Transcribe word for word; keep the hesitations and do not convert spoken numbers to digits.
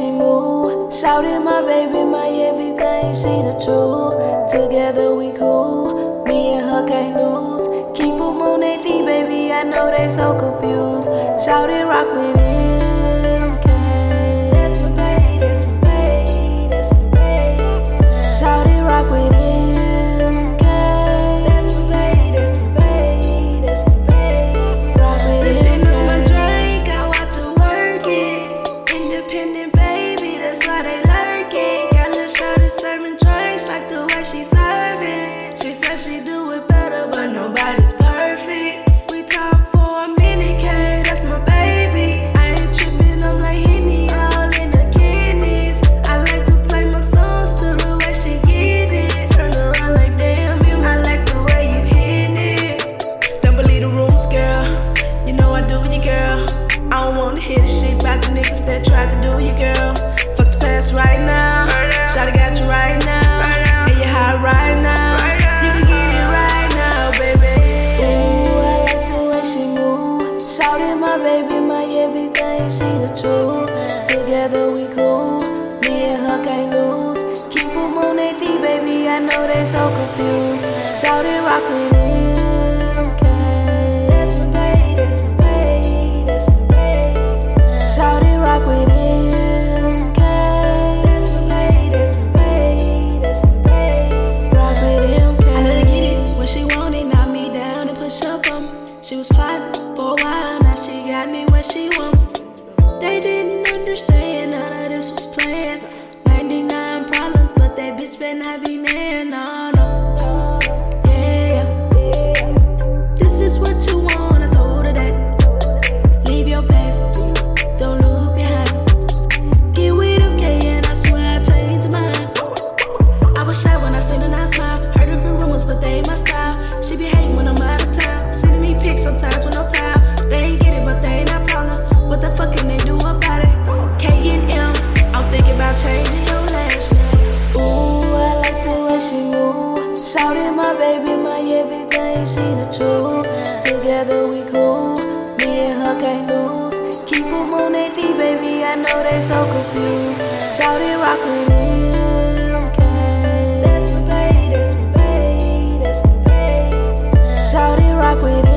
she knew. Shouted my baby, my everything, she the truth. Together we cool, me and her can't lose. Keep them on they feet, baby, I know they so confused. Shouted rock with M K. That's my baby, that's my baby, that's my baby. Shouted rock with M K. That's my baby, that's my baby, that's my baby. Rock with M K. Sipping on my drink, I watch her work it. Independent baby, that's why they lurking. Got a shot of serving drinks like the way she serving. She said she do it better, but nobody's perfect. We talk for a minute, K, that's my baby. I ain't tripping, I'm like Henny, all in the kidneys. I like to play my songs to the way she get it. Turn around like damn, you, I like the way you hit it. Don't believe the rumors, girl. You know I do you, girl. I don't wanna hear the shit about the niggas that tried to do you, girl. Fuck the past right now. Shotta got you right now. And you high right now. My baby, my everything, she the truth. Together we cool, me and her can't lose. Keep them on they feet, baby, I know they so confused. Shout it, rock with M K. That's my baby, that's my baby, that's my baby. Shout it, rock with M K. That's my baby, that's my baby, that's my baby. Rock with M K. I let her get it when she wanted, knock me down and push up on me. She was plotting for a while. She got me what she want. They didn't understand none of this was planned. ninety-nine problems, but that bitch better not be nan. No, no, yeah. This is what you want, I told her that. Leave your past, don't look behind. Get with M K and I swear I changed your mind. I was shy when I seen her, I smile. Heard of her rumors, but they ain't my style. She be hating when I'm out of town. Sending me pics sometimes when I'm tired. Shouted my baby, my everything, she the truth. Together we cool, me and her can't lose. Keep them on they feet, baby, I know they so confused. Shouted rock with M K. That's my baby, that's my baby, that's my baby. Shouted rock with M K.